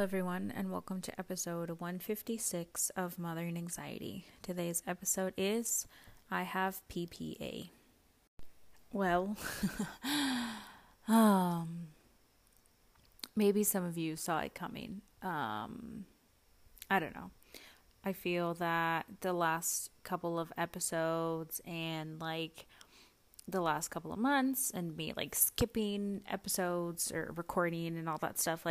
Hello everyone, and welcome to episode 156 of Mothering Anxiety. Today's episode is I have PPA. Well, maybe some of you saw it coming. I don't know. I feel that the last couple of episodes and the last couple of months and me skipping episodes or recording and all that stuff,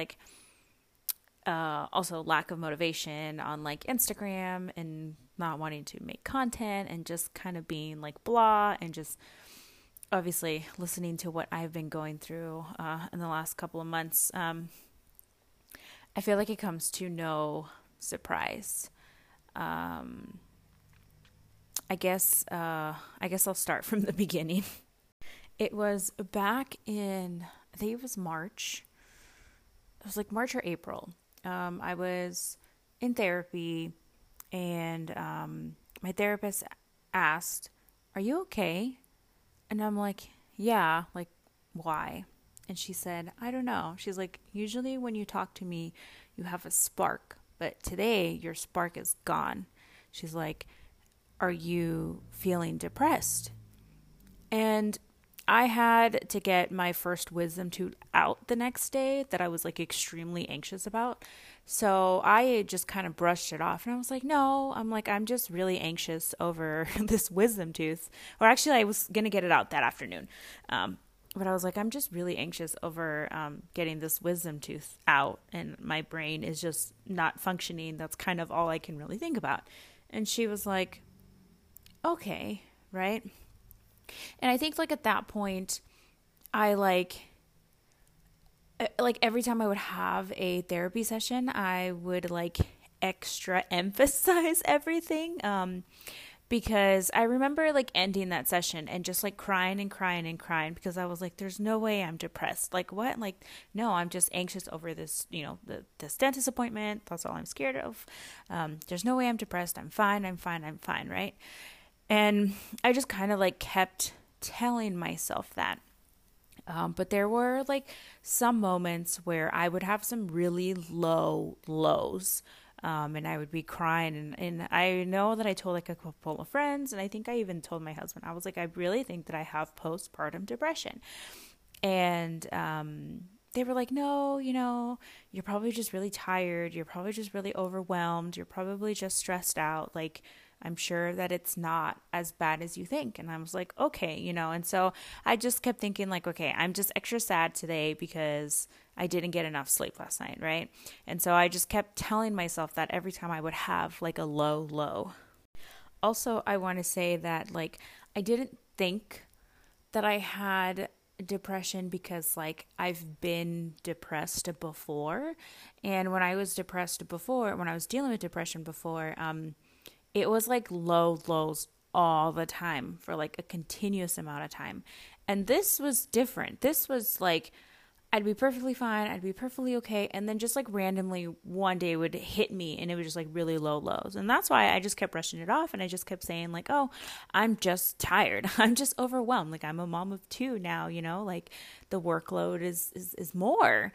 also lack of motivation on Instagram and not wanting to make content and just kind of being blah, and just obviously listening to what I've been going through in the last couple of months. I feel like it comes to no surprise. I guess I'll start from the beginning. It was back in, I think it was March. It was March or April. I was in therapy, and my therapist asked, "Are you okay?" And I'm like, "Yeah, why?" And she said, "I don't know." She's like, "Usually when you talk to me, you have a spark, but today your spark is gone." She's like, "Are you feeling depressed?" And I had to get my first wisdom tooth out the next day that I was extremely anxious about. So I just kind of brushed it off, and I was like, no, I'm just really anxious over this wisdom tooth. Or actually I was going to get it out that afternoon. But I was like, I'm just really anxious over getting this wisdom tooth out, and my brain is just not functioning. That's kind of all I can really think about. And she was like, okay, right? And I think at that point, I every time I would have a therapy session, I would extra emphasize everything, because I remember ending that session and just crying and crying and crying, because I was there's no way I'm depressed. What? No, I'm just anxious over this, this dentist appointment. That's all I'm scared of. There's no way I'm depressed. I'm fine. Right. And I just kind of kept telling myself that. But there were some moments where I would have some really low lows, and I would be crying. And I know that I told a couple of friends, and I think I even told my husband. I was I really think that I have postpartum depression. And they were no, you're probably just really tired. You're probably just really overwhelmed. You're probably just stressed out. I'm sure that it's not as bad as you think. And I was like, okay, and so I just kept thinking okay, I'm just extra sad today because I didn't get enough sleep last night. Right. And so I just kept telling myself that every time I would have a low low. Also, I want to say that I didn't think that I had depression because I've been depressed before. And when I was depressed before, when I was dealing with depression before, it was low lows all the time for a continuous amount of time. And this was different. This was I'd be perfectly fine. I'd be perfectly okay. And then just randomly one day would hit me, and it was just really low lows. And that's why I just kept brushing it off. And I just kept saying oh, I'm just tired. I'm just overwhelmed. I'm a mom of two now, the workload is more.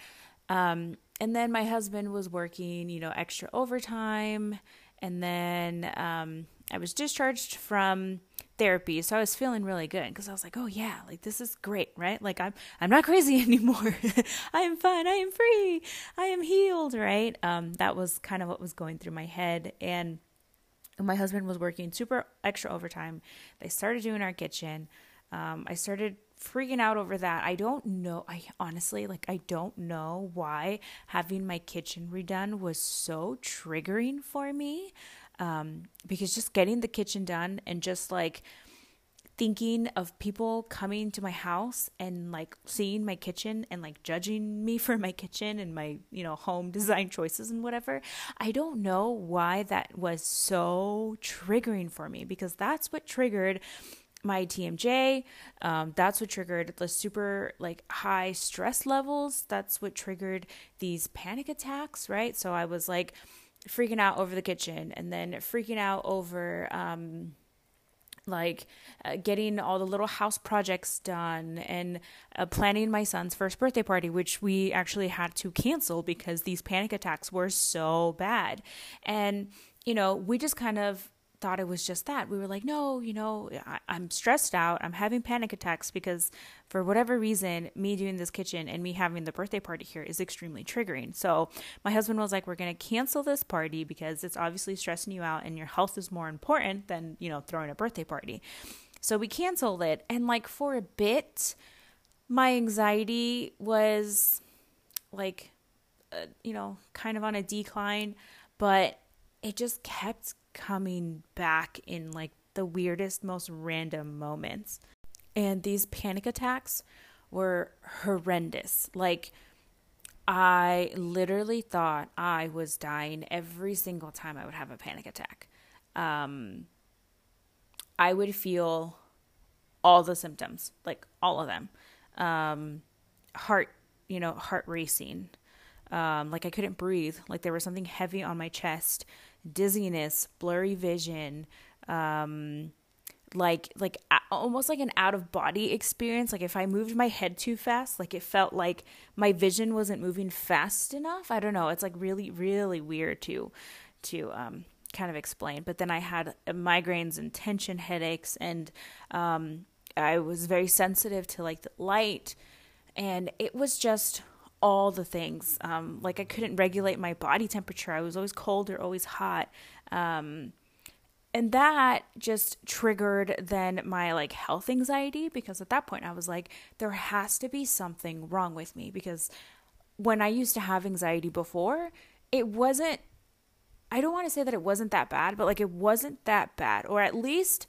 And then my husband was working, extra overtime. And then I was discharged from therapy, so I was feeling really good because I was oh yeah, this is great, right? I'm not crazy anymore. I am fine. I am free. I am healed, right? That was kind of what was going through my head. And my husband was working super extra overtime. They started doing our kitchen. I started freaking out over that. I don't know. I honestly, I don't know why having my kitchen redone was so triggering for me. Because just getting the kitchen done and just thinking of people coming to my house and seeing my kitchen and judging me for my kitchen and my, home design choices and whatever. I don't know why that was so triggering for me, because that's what triggered my TMJ, that's what triggered the super high stress levels. That's what triggered these panic attacks, right? So I was freaking out over the kitchen, and then freaking out over like getting all the little house projects done and planning my son's first birthday party, which we actually had to cancel because these panic attacks were so bad. And, you know, we just kind of thought it was just that. We were like, no, you know, I'm stressed out. I'm having panic attacks because for whatever reason, me doing this kitchen and me having the birthday party here is extremely triggering. So my husband was like, we're going to cancel this party because it's obviously stressing you out and your health is more important than, you know, throwing a birthday party. So we canceled it. And like for a bit, my anxiety was like, you know, kind of on a decline, but it just kept coming back in like the weirdest, most random moments. And these panic attacks were horrendous. Like I literally thought I was dying every single time I would have a panic attack. I would feel all the symptoms, like all of them. Heart racing. Like I couldn't breathe, like there was something heavy on my chest, dizziness, blurry vision, like almost like an out of body experience. Like if I moved my head too fast, like it felt like my vision wasn't moving fast enough. I don't know. It's like really, really weird to kind of explain. But then I had migraines and tension headaches, and I was very sensitive to like the light, and it was just all the things. Like I couldn't regulate my body temperature. I was always cold or always hot. And that just triggered then my like health anxiety, because at that point I was like, there has to be something wrong with me, because when I used to have anxiety before, it wasn't, I don't want to say that it wasn't that bad, but like it wasn't that bad, or at least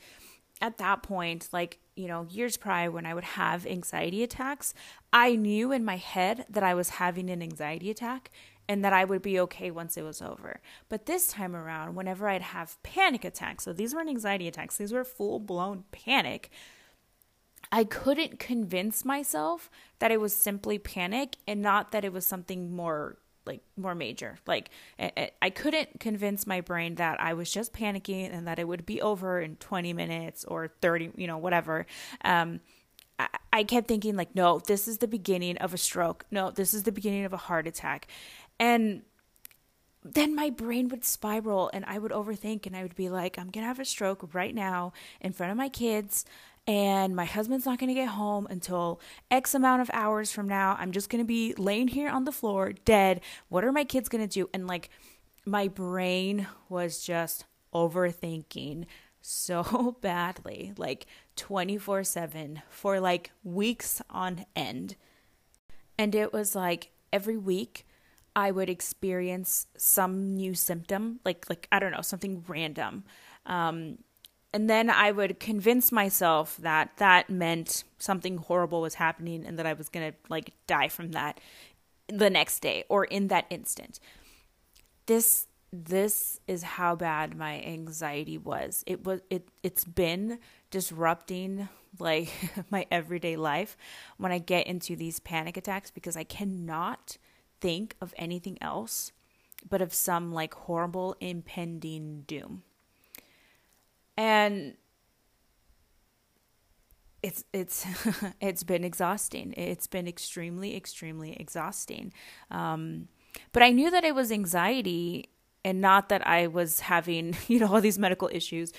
at that point, like, you know, years prior when I would have anxiety attacks, I knew in my head that I was having an anxiety attack and that I would be okay once it was over. But this time around, whenever I'd have panic attacks, so these weren't anxiety attacks, these were full-blown panic, I couldn't convince myself that it was simply panic and not that it was something more, like, more major. Like, I couldn't convince my brain that I was just panicking and that it would be over in 20 minutes or 30, you know, whatever. I kept thinking like, no, this is the beginning of a stroke. No, this is the beginning of a heart attack. And then my brain would spiral and I would overthink, and I would be like, I'm going to have a stroke right now in front of my kids, and my husband's not going to get home until X amount of hours from now. I'm just going to be laying here on the floor dead. What are my kids going to do? And like my brain was just overthinking so badly, like 24/7 for like weeks on end. And it was like every week I would experience some new symptom, like I don't know, something random. And then I would convince myself that that meant something horrible was happening and that I was going to like die from that the next day or in that instant. This is how bad my anxiety was. It's been disrupting like my everyday life when I get into these panic attacks, because I cannot think of anything else but of some like horrible impending doom. And it's it's been exhausting. It's been extremely, extremely exhausting. But I knew that it was anxiety and not that I was having, you know, all these medical issues,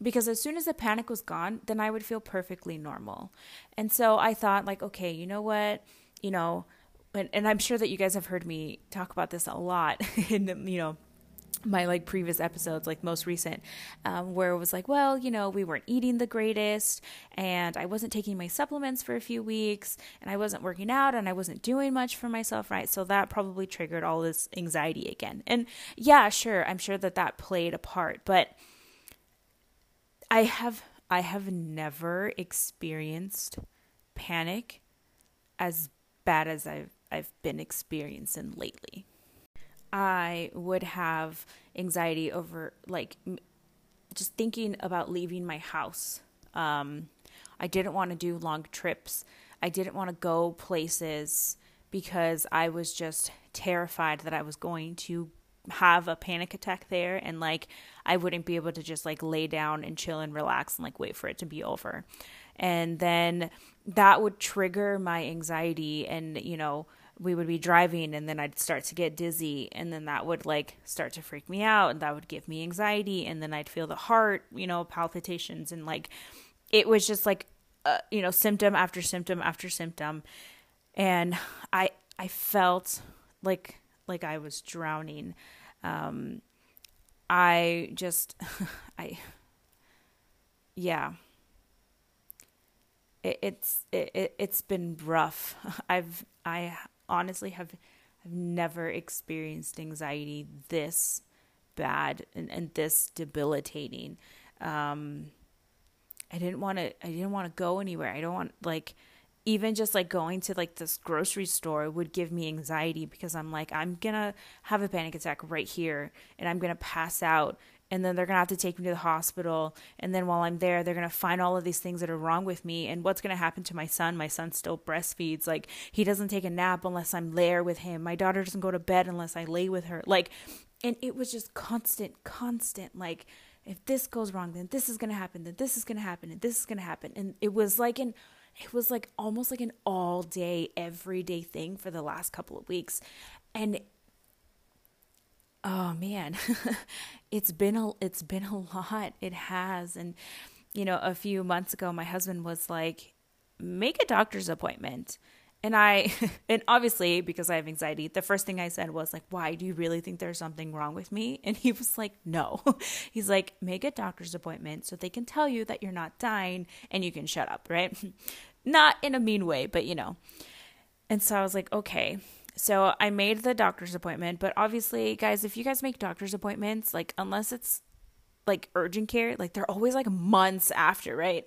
because as soon as the panic was gone, then I would feel perfectly normal. And so I thought like, okay, you know what, you know, and I'm sure that you guys have heard me talk about this a lot in, you know, my like previous episodes, like most recent, where it was like, well, you know, we weren't eating the greatest, and I wasn't taking my supplements for a few weeks, and I wasn't working out, and I wasn't doing much for myself, right? So that probably triggered all this anxiety again. And yeah, sure, I'm sure that that played a part, but I have never experienced panic as bad as I've been experiencing lately. I would have anxiety over like just thinking about leaving my house. I didn't want to do long trips. I didn't want to go places because I was just terrified that I was going to have a panic attack there, and like I wouldn't be able to just like lay down and chill and relax and like wait for it to be over. And then that would trigger my anxiety, and you know, we would be driving and then I'd start to get dizzy, and then that would like start to freak me out, and that would give me anxiety, and then I'd feel the heart, you know, palpitations, and like it was just like you know, symptom after symptom after symptom. And I felt like I was drowning. I just yeah. It's been rough. I honestly have never experienced anxiety this bad and this debilitating. I didn't want to go anywhere. I don't want, like, even just like going to like this grocery store would give me anxiety, because I'm like, I'm going to have a panic attack right here and I'm going to pass out, and then they're going to have to take me to the hospital. And then while I'm there, they're going to find all of these things that are wrong with me. And what's going to happen to my son? My son still breastfeeds. Like, he doesn't take a nap unless I'm there with him. My daughter doesn't go to bed unless I lay with her. Like, and it was just constant, like, if this goes wrong, then this is going to happen, then this is going to happen, and this is going to happen. And it was like almost like an all day, everyday thing for the last couple of weeks. And oh man, it's been a lot. It has. And you know, a few months ago, my husband was like, make a doctor's appointment. And obviously, because I have anxiety, the first thing I said was like, why, do you really think there's something wrong with me? And he was like, no. He's like, make a doctor's appointment so they can tell you that you're not dying and you can shut up, right? Not in a mean way, but you know. And so I was like, okay. So I made the doctor's appointment, but obviously, guys, if you guys make doctor's appointments, like, unless it's like urgent care, like, they're always like months after, right?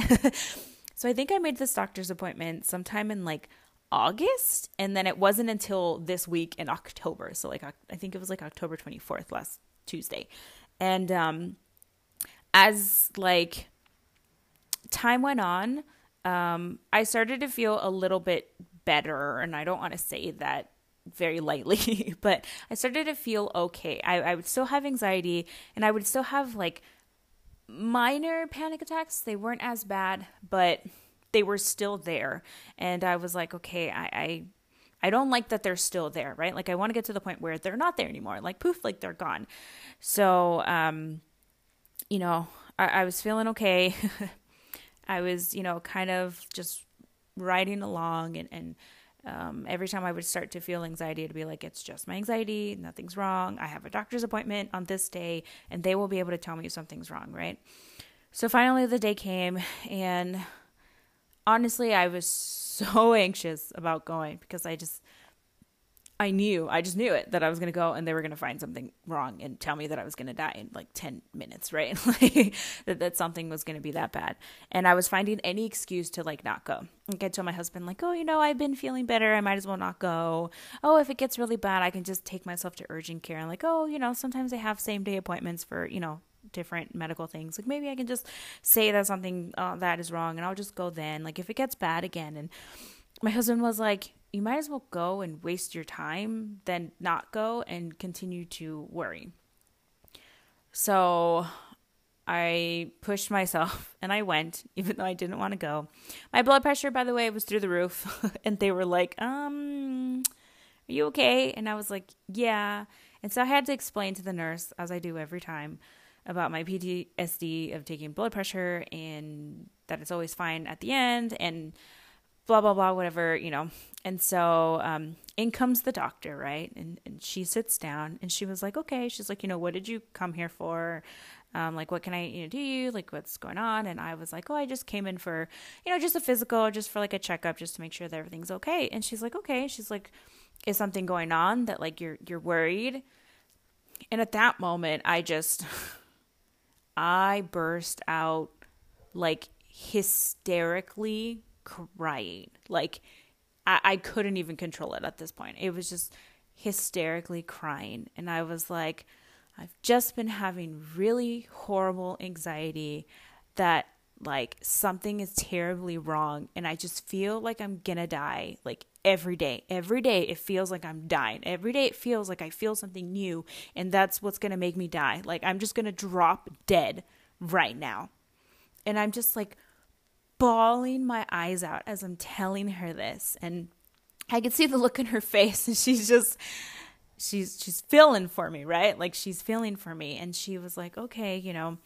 So I think I made this doctor's appointment sometime in like August, and then it wasn't until this week in October. So like, I think it was like October 24th, last Tuesday. And as like time went on, I started to feel a little bit better, and I don't want to say that very lightly, but I started to feel okay. I would still have anxiety, and I would still have like minor panic attacks. They weren't as bad, but they were still there. And I was like, okay, I don't like that they're still there, right? Like, I want to get to the point where they're not there anymore. Like, poof, like, they're gone. So, you know, I was feeling okay. I was, you know, kind of just riding along, and every time I would start to feel anxiety, it'd be like, it's just my anxiety, nothing's wrong. I have a doctor's appointment on this day, and they will be able to tell me if something's wrong, right? So finally the day came, and honestly, I was so anxious about going, because I just knew it that I was going to go and they were going to find something wrong and tell me that I was going to die in like 10 minutes, right? Like, that something was going to be that bad. And I was finding any excuse to like not go. Like, I told my husband, like, oh, you know, I've been feeling better, I might as well not go. Oh, if it gets really bad, I can just take myself to urgent care. And like, oh, you know, sometimes they have same day appointments for, you know, different medical things. Like, maybe I can just say that something that is wrong, and I'll just go then, like, if it gets bad again. And my husband was like, you might as well go and waste your time than not go and continue to worry. So I pushed myself and I went, even though I didn't want to go. My blood pressure, by the way, was through the roof. And they were like, are you okay? And I was like, yeah. And so I had to explain to the nurse, as I do every time, about my PTSD of taking blood pressure, and that it's always fine at the end, and blah, blah, blah, whatever, you know. And so in comes the doctor, right? And she sits down, and she was like, okay. She's like, you know, what did you come here for? Like, what can I, you know, do you? Like, what's going on? And I was like, oh, I just came in for, you know, just a physical, just for like a checkup, just to make sure that everything's okay. And she's like, okay. She's like, is something going on that like you're worried? And at that moment, I burst out like hysterically crying. Like, I couldn't even control it at this point. It was just hysterically crying. And I was like, I've just been having really horrible anxiety that like something is terribly wrong, and I just feel like I'm gonna die like every day. Every day it feels like I'm dying. Every day it feels like I feel something new, and that's what's going to make me die. Like, I'm just going to drop dead right now. And I'm just like bawling my eyes out as I'm telling her this. And I could see the look in her face, and she's feeling for me, right? Like, she's feeling for me. And she was like, okay, you know.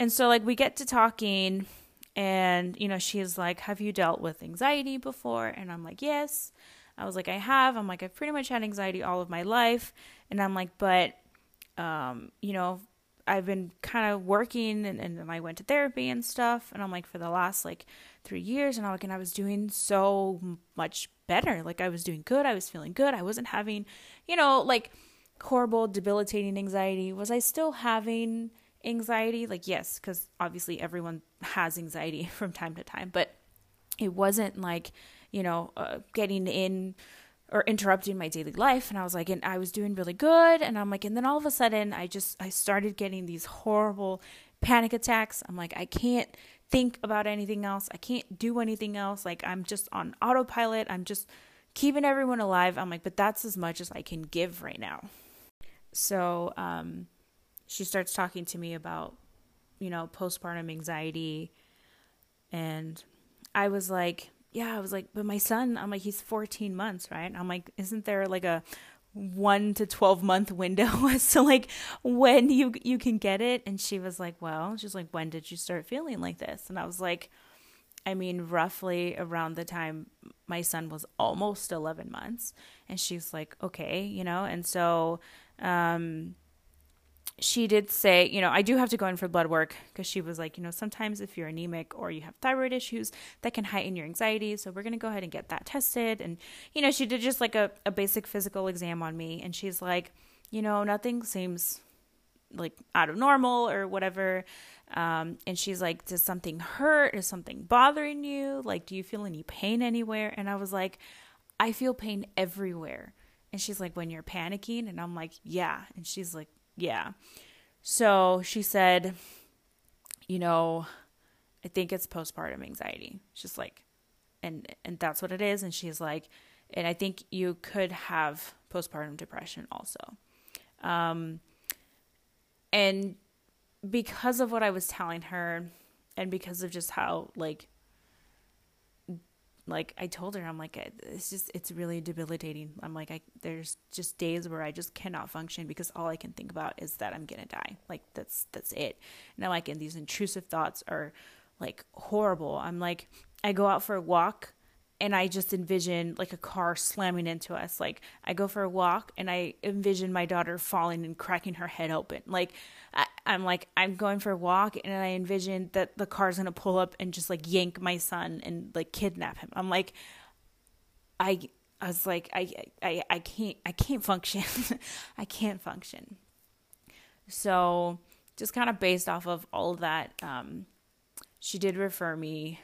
And so, like, we get to talking, and, you know, she's like, have you dealt with anxiety before? And I'm like, yes. I was like, I have. I'm like, I've pretty much had anxiety all of my life. And I'm like, but, you know, I've been kind of working, and I went to therapy and stuff. And I'm like, for the last like 3 years, and I'm like, and I was doing so much better. Like, I was doing good. I was feeling good. I wasn't having, you know, like, horrible, debilitating anxiety. Was I still having anxiety? Like, yes, because obviously everyone has anxiety from time to time, but it wasn't like, you know, getting in or interrupting my daily life. And I was like, and I was doing really good. And I'm like, and then all of a sudden I started getting these horrible panic attacks. I'm like, I can't think about anything else. I can't do anything else. Like, I'm just on autopilot. I'm just keeping everyone alive. I'm like, but that's as much as I can give right now. So, she starts talking to me about, you know, postpartum anxiety. And I was like, yeah, I was like, but my son, I'm like, he's 14 months, right? I'm like, isn't there like a 1 to 12 month window as to like when you can get it? And she was like, well, she's like, when did you start feeling like this? And I was like, I mean, roughly around the time my son was almost 11 months. And she's like, okay, you know? And so, she did say, you know, I do have to go in for blood work, because she was like, you know, sometimes if you're anemic or you have thyroid issues, that can heighten your anxiety. So we're going to go ahead and get that tested. And, you know, she did just like a basic physical exam on me. And she's like, you know, nothing seems like out of normal or whatever. And she's like, does something hurt? Is something bothering you? Like, do you feel any pain anywhere? And I was like, I feel pain everywhere. And she's like, when you're panicking? And I'm like, yeah. And she's like, yeah. So she said, you know, I think it's postpartum anxiety. She's like, and that's what it is. And she's like, and I think you could have postpartum depression also. And because of what I was telling her, and because of just how like I told her, I'm like, it's really debilitating. I'm like, there's just days where I just cannot function, because all I can think about is that I'm going to die. Like, that's it. And I'm like, and these intrusive thoughts are like horrible. I'm like, I go out for a walk and I just envision like a car slamming into us. Like, I go for a walk and I envision my daughter falling and cracking her head open. Like, I'm like, I'm going for a walk and I envision that the car's going to pull up and just like yank my son and like kidnap him. I'm like, I was like, I can't function. I can't function. So just kind of based off of all of that, she did refer me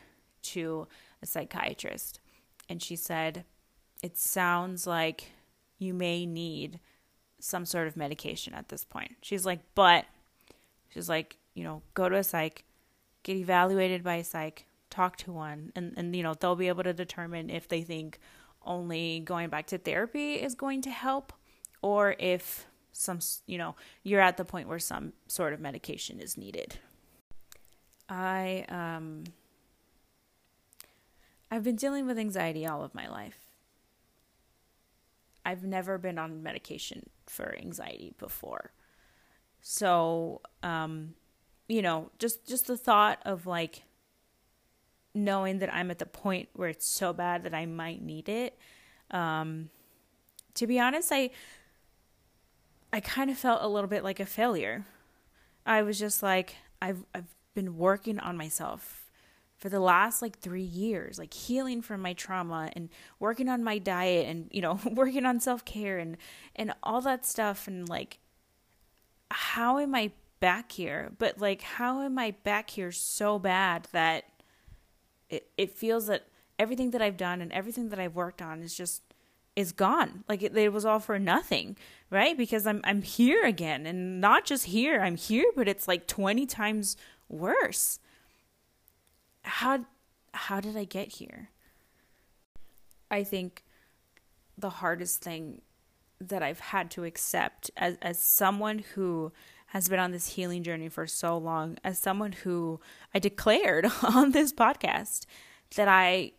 to a psychiatrist, and she said, it sounds like you may need some sort of medication at this point. She's like, but she's like, you know, go to a psych, get evaluated by a psych, talk to one, and you know, they'll be able to determine if they think only going back to therapy is going to help, or if some, you know, you're at the point where some sort of medication is needed. I've been dealing with anxiety all of my life. I've never been on medication for anxiety before. So, you know, just the thought of like knowing that I'm at the point where it's so bad that I might need it. To be honest, I kind of felt a little bit like a failure. I was just like, I've been working on myself for the last like 3 years, like healing from my trauma and working on my diet and, you know, working on self-care and all that stuff. And like, how am I back here? But like, how am I back here so bad that it feels that everything that I've done and everything that I've worked on is gone. Like it was all for nothing, right? Because I'm here again, and not just here, I'm here, but it's like 20 times worse. How did I get here? I think the hardest thing that I've had to accept as someone who has been on this healing journey for so long, as someone who I declared on this podcast that I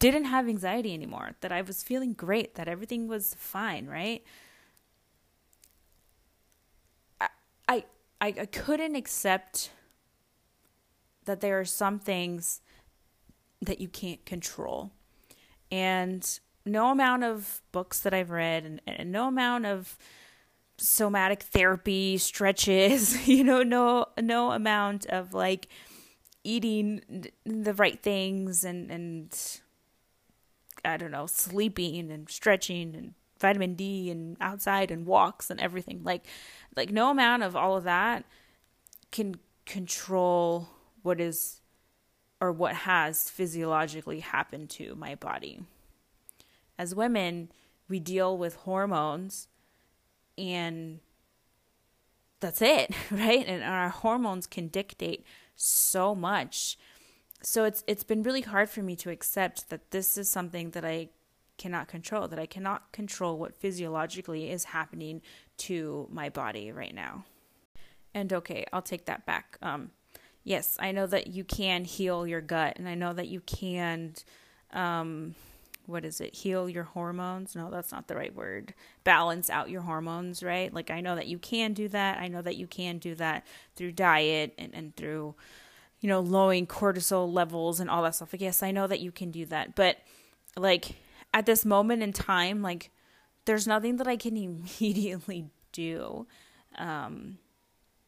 didn't have anxiety anymore, that I was feeling great, that everything was fine, right? I couldn't accept that there are some things that you can't control. And no amount of books that I've read and no amount of somatic therapy, stretches, no amount of like eating the right things and I don't know, sleeping and stretching and vitamin D and outside and walks and everything. Like no amount of all of that can control what is or what has physiologically happened to my body. As women, we deal with hormones and that's it, right? And our hormones can dictate so much. So it's been really hard for me to accept that this is something that I cannot control, that I cannot control what physiologically is happening to my body right now. And okay, I'll take that back. Yes, I know that you can heal your gut, and I know that you can, heal your hormones? No, that's not the right word. Balance out your hormones, right? Like, I know that you can do that. I know that you can do that through diet and through, lowering cortisol levels and all that stuff. Like, yes, I know that you can do that. But, like, at this moment in time, like, there's nothing that I can immediately do.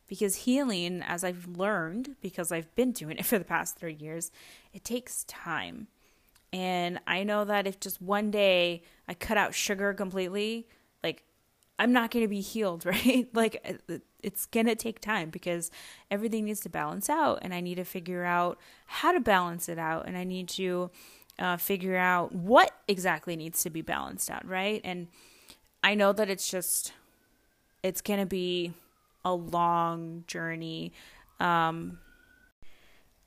Because healing, as I've learned, because I've been doing it for the past 3 years, it takes time. And I know that if just one day I cut out sugar completely, like, I'm not going to be healed, right? Like, it's going to take time because everything needs to balance out, and I need to figure out how to balance it out, and I need to figure out what exactly needs to be balanced out, right? And I know that it's going to be a long journey. I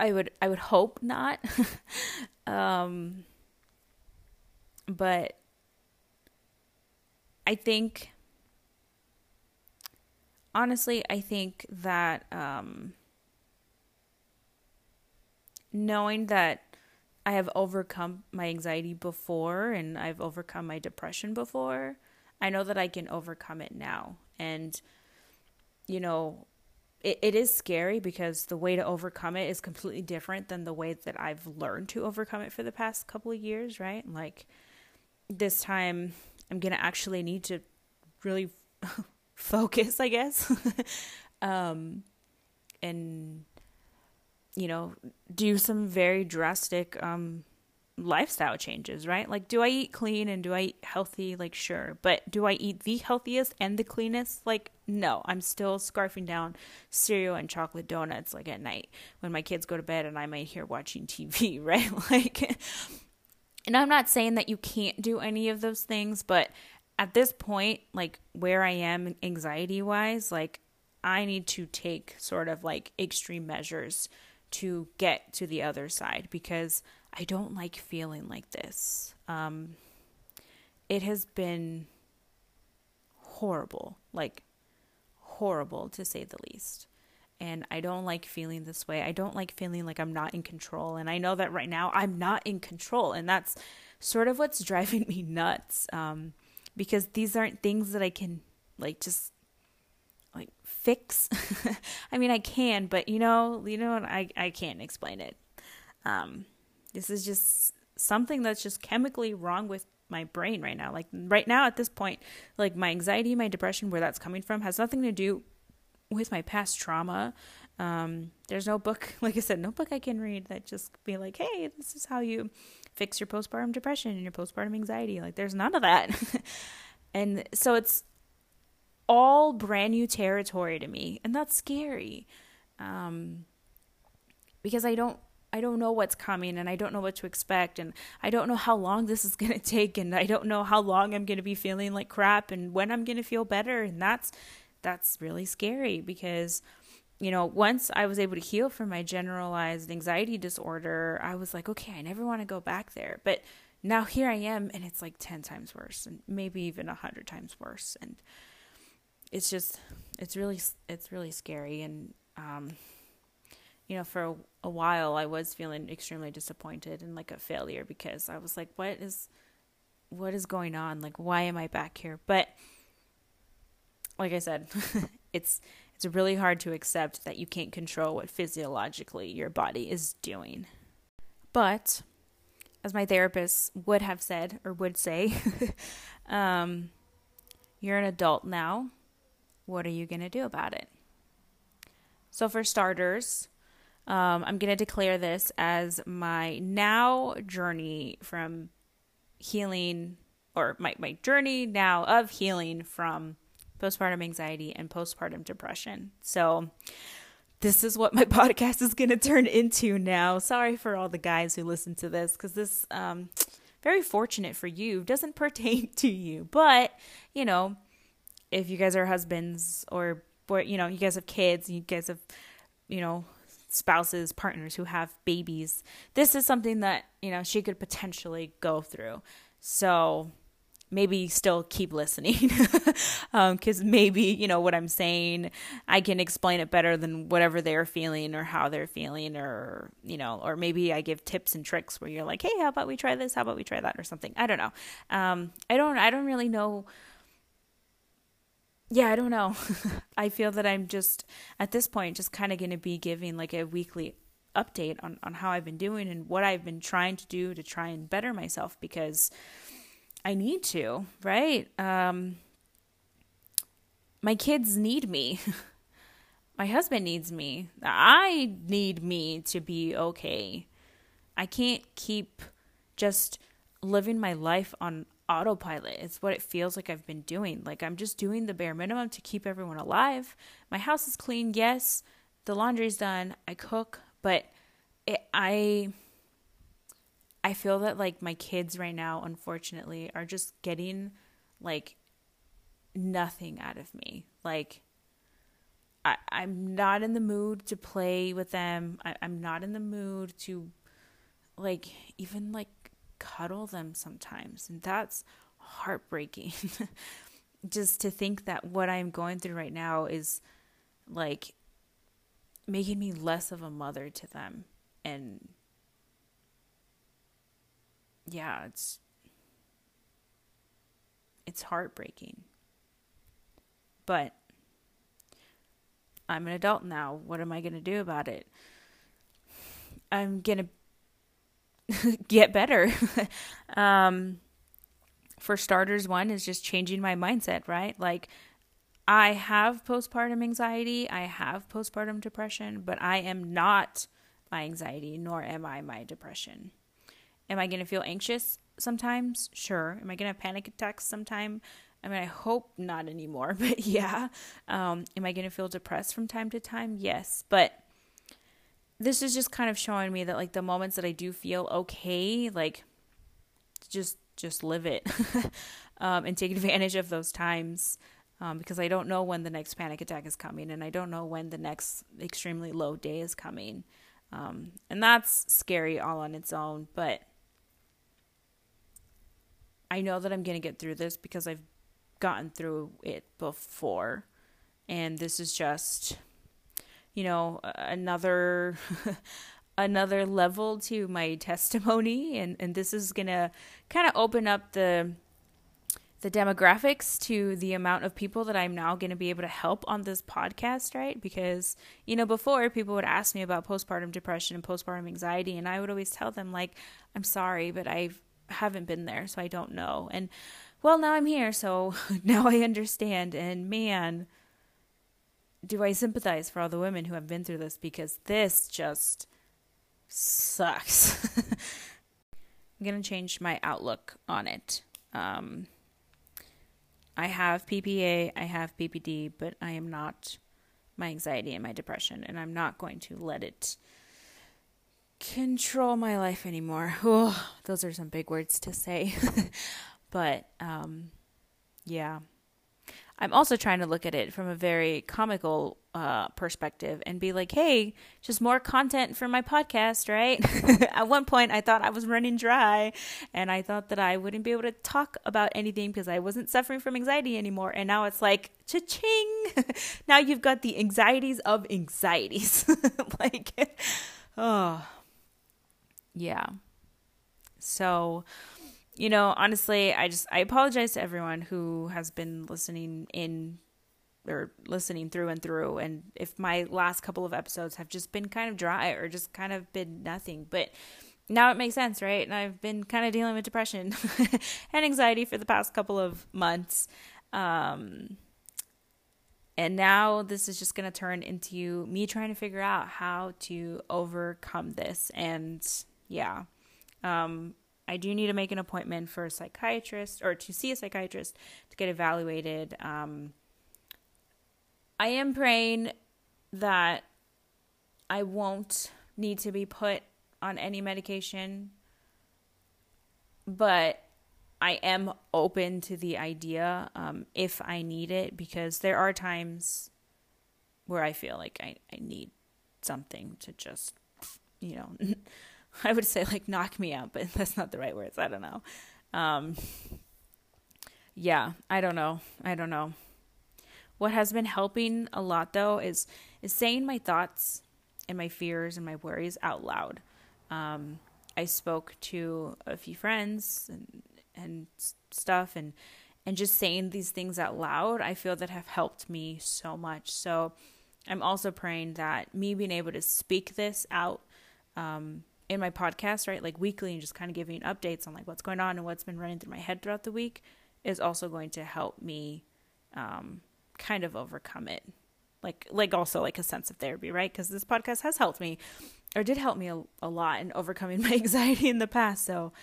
would hope not. But I think, honestly, that knowing that I have overcome my anxiety before and I've overcome my depression before, I know that I can overcome it now. And, it is scary because the way to overcome it is completely different than the way that I've learned to overcome it for the past couple of years, right? Like, this time I'm going to actually need to really focus, I guess. And, do some very drastic lifestyle changes, right? Like, do I eat clean and do I eat healthy? Like, sure. But do I eat the healthiest and the cleanest? Like, no, I'm still scarfing down cereal and chocolate donuts, like, at night when my kids go to bed and I'm in here watching TV, right? Like, and I'm not saying that you can't do any of those things, but at this point, like, where I am anxiety-wise, like, I need to take sort of, like, extreme measures to get to the other side because I don't like feeling like this. It has been horrible, like, horrible to say the least. And I don't like feeling this way. I don't like feeling like I'm not in control. And I know that right now I'm not in control. And that's sort of what's driving me nuts. Because these aren't things that I can just fix. I mean, I can, but I can't explain it. This is just something that's just chemically wrong with my brain right now. Like, right now at this point, like, my anxiety, my depression, where that's coming from has nothing to do with my past trauma. There's no book, like I said, no book I can read that just be like, hey, this is how you fix your postpartum depression and your postpartum anxiety. Like, there's none of that. And so it's all brand new territory to me. And that's scary. Because I don't know what's coming, and I don't know what to expect, and I don't know how long this is going to take, and I don't know how long I'm going to be feeling like crap and when I'm going to feel better. And that's really scary because, once I was able to heal from my generalized anxiety disorder, I was like, okay, I never want to go back there. But Now here I am, and it's like 10 times worse, and maybe even 100 times worse. And it's just, it's really scary. And, you know, for a while I was feeling extremely disappointed and like a failure, because I was like, what is going on? Like, why am I back here? But like I said, it's really hard to accept that you can't control what physiologically your body is doing. But as my therapist would have said, or would say, you're an adult now. What are you going to do about it? So for starters, I'm going to declare this as my now journey from healing, or my journey now of healing from postpartum anxiety and postpartum depression. So this is what my podcast is going to turn into now. Sorry for all the guys who listen to this, because this, very fortunate for you, doesn't pertain to you. But, you know, if you guys are husbands, or, you know, you guys have kids, you guys have, you know, spouses, partners who have babies, this is something that, you know, she could potentially go through. So maybe still keep listening, because maybe, you know, what I'm saying, I can explain it better than whatever they're feeling or how they're feeling, or, you know, or maybe I give tips and tricks where you're like, hey, how about we try this? How about we try that? Or something. I don't know. I don't really know. Yeah, I don't know. I feel that I'm just at this point just kind of going to be giving like a weekly update on how I've been doing and what I've been trying to do to try and better myself, because I need to, right? My kids need me. My husband needs me. I need me to be okay. I can't keep just living my life on autopilot. It's what it feels like I've been doing. Like, I'm just doing the bare minimum to keep everyone alive. My house is clean, yes. The laundry's done. I cook, but I feel that like my kids right now, unfortunately, are just getting like nothing out of me. Like, I'm not in the mood to play with them. I'm not in the mood to like even like cuddle them sometimes. And that's heartbreaking. Just to think that what I'm going through right now is like making me less of a mother to them. And yeah, it's heartbreaking. But I'm an adult now. What am I going to do about it? I'm going to get better. For starters, one is just changing my mindset, right? Like, I have postpartum anxiety. I have postpartum depression, but I am not my anxiety, nor am I my depression. Am I going to feel anxious sometimes? Sure. Am I going to have panic attacks sometime? I mean, I hope not anymore, but yeah. Am I going to feel depressed from time to time? Yes. But this is just kind of showing me that like the moments that I do feel okay, like just live it, and take advantage of those times, because I don't know when the next panic attack is coming, and I don't know when the next extremely low day is coming. And that's scary all on its own, but I know that I'm going to get through this because I've gotten through it before. And this is just, you know, another level to my testimony. And this is going to kind of open up the demographics to the amount of people that I'm now going to be able to help on this podcast, right? Because, you know, before people would ask me about postpartum depression and postpartum anxiety, and I would always tell them like, I'm sorry, but I haven't been there, so I don't know. And well, now I'm here, so now I understand. And man, do I sympathize for all the women who have been through this, because this just sucks. I'm going to change my outlook on it. I have PPA, I have PPD, but I am not my anxiety and my depression, and I'm not going to let it control my life anymore. Oh, those are some big words to say. But, yeah. I'm also trying to look at it from a very comical perspective and be like, hey, just more content for my podcast, right? At one point, I thought I was running dry and I thought that I wouldn't be able to talk about anything because I wasn't suffering from anxiety anymore. And now it's like, cha-ching! Now you've got the anxieties of anxieties. Like, oh, yeah. So, you know, honestly, I apologize to everyone who has been listening in or listening through and through. And if my last couple of episodes have just been kind of dry or just kind of been nothing, but now it makes sense, right? And I've been kind of dealing with depression and anxiety for the past couple of months. And now this is just going to turn into me trying to figure out how to overcome this. And yeah, I do need to make an appointment for a psychiatrist or to see a psychiatrist to get evaluated. I am praying that I won't need to be put on any medication, but I am open to the idea if I need it, because there are times where I feel like I need something to just, you know, I would say like knock me out, but that's not the right words. I don't know. Yeah, I don't know. What has been helping a lot though is saying my thoughts and my fears and my worries out loud. I spoke to a few friends and stuff and just saying these things out loud, I feel that have helped me so much. So I'm also praying that me being able to speak this out, in my podcast, right, like weekly, and just kind of giving updates on like what's going on and what's been running through my head throughout the week is also going to help me kind of overcome it, like also like a sense of therapy, right? Because this podcast has helped me, or did help me a lot in overcoming my anxiety in the past. So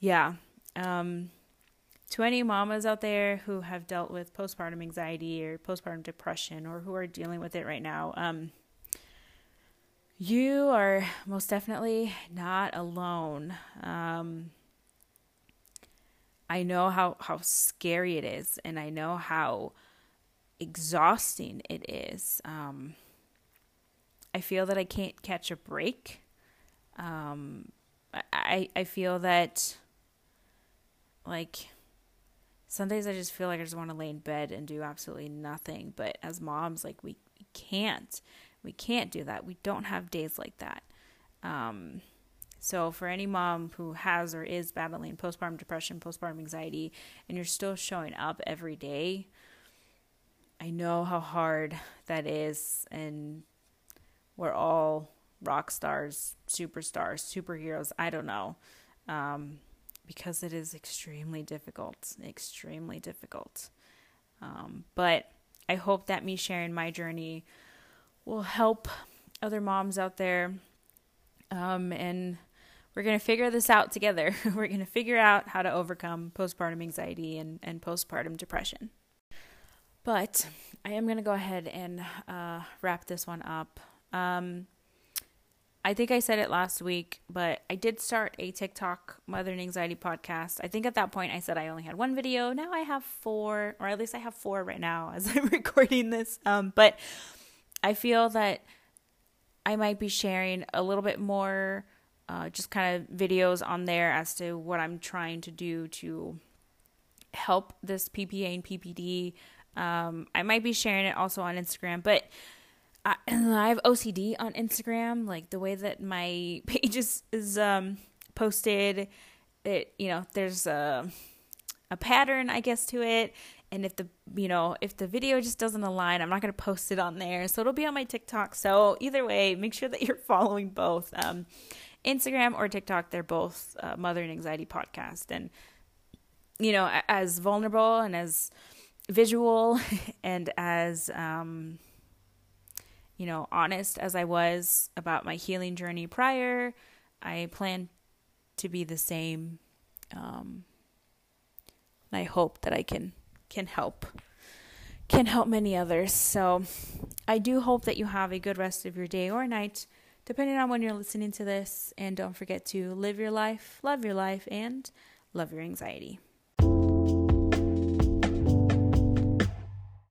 yeah, to any mamas out there who have dealt with postpartum anxiety or postpartum depression or who are dealing with it right now, you are most definitely not alone. I know how scary it is, and I know how exhausting it is. I feel that I can't catch a break. I feel that, like, some days I just feel like I just want to lay in bed and do absolutely nothing. But as moms, like, we can't. We can't do that. We don't have days like that. So for any mom who has or is battling postpartum depression, postpartum anxiety, and you're still showing up every day, I know how hard that is. And we're all rock stars, superstars, superheroes. I don't know. Because it is extremely difficult, extremely difficult. But I hope that me sharing my journey will help other moms out there. And we're going to figure this out together. We're going to figure out how to overcome postpartum anxiety and postpartum depression. But I am going to go ahead and wrap this one up. I think I said it last week, but I did start a TikTok Mothering Anxiety podcast. I think at that point I said I only had one video. Now I have 4, or at least I have 4 right now as I'm recording this. But I feel that I might be sharing a little bit more just kind of videos on there as to what I'm trying to do to help this PPA and PPD. I might be sharing it also on Instagram, but I have OCD on Instagram. Like the way that my page is posted, it, you know, there's a pattern, I guess, to it. And if the video just doesn't align, I'm not going to post it on there. So it'll be on my TikTok. So either way, make sure that you're following both Instagram or TikTok. They're both Mothering Anxiety Podcast. And, you know, as vulnerable and as visual and as, you know, honest as I was about my healing journey prior, I plan to be the same. And I hope that I can help many others. So I do hope that you have a good rest of your day or night, depending on when you're listening to this. And don't forget to live your life, love your life, and love your anxiety.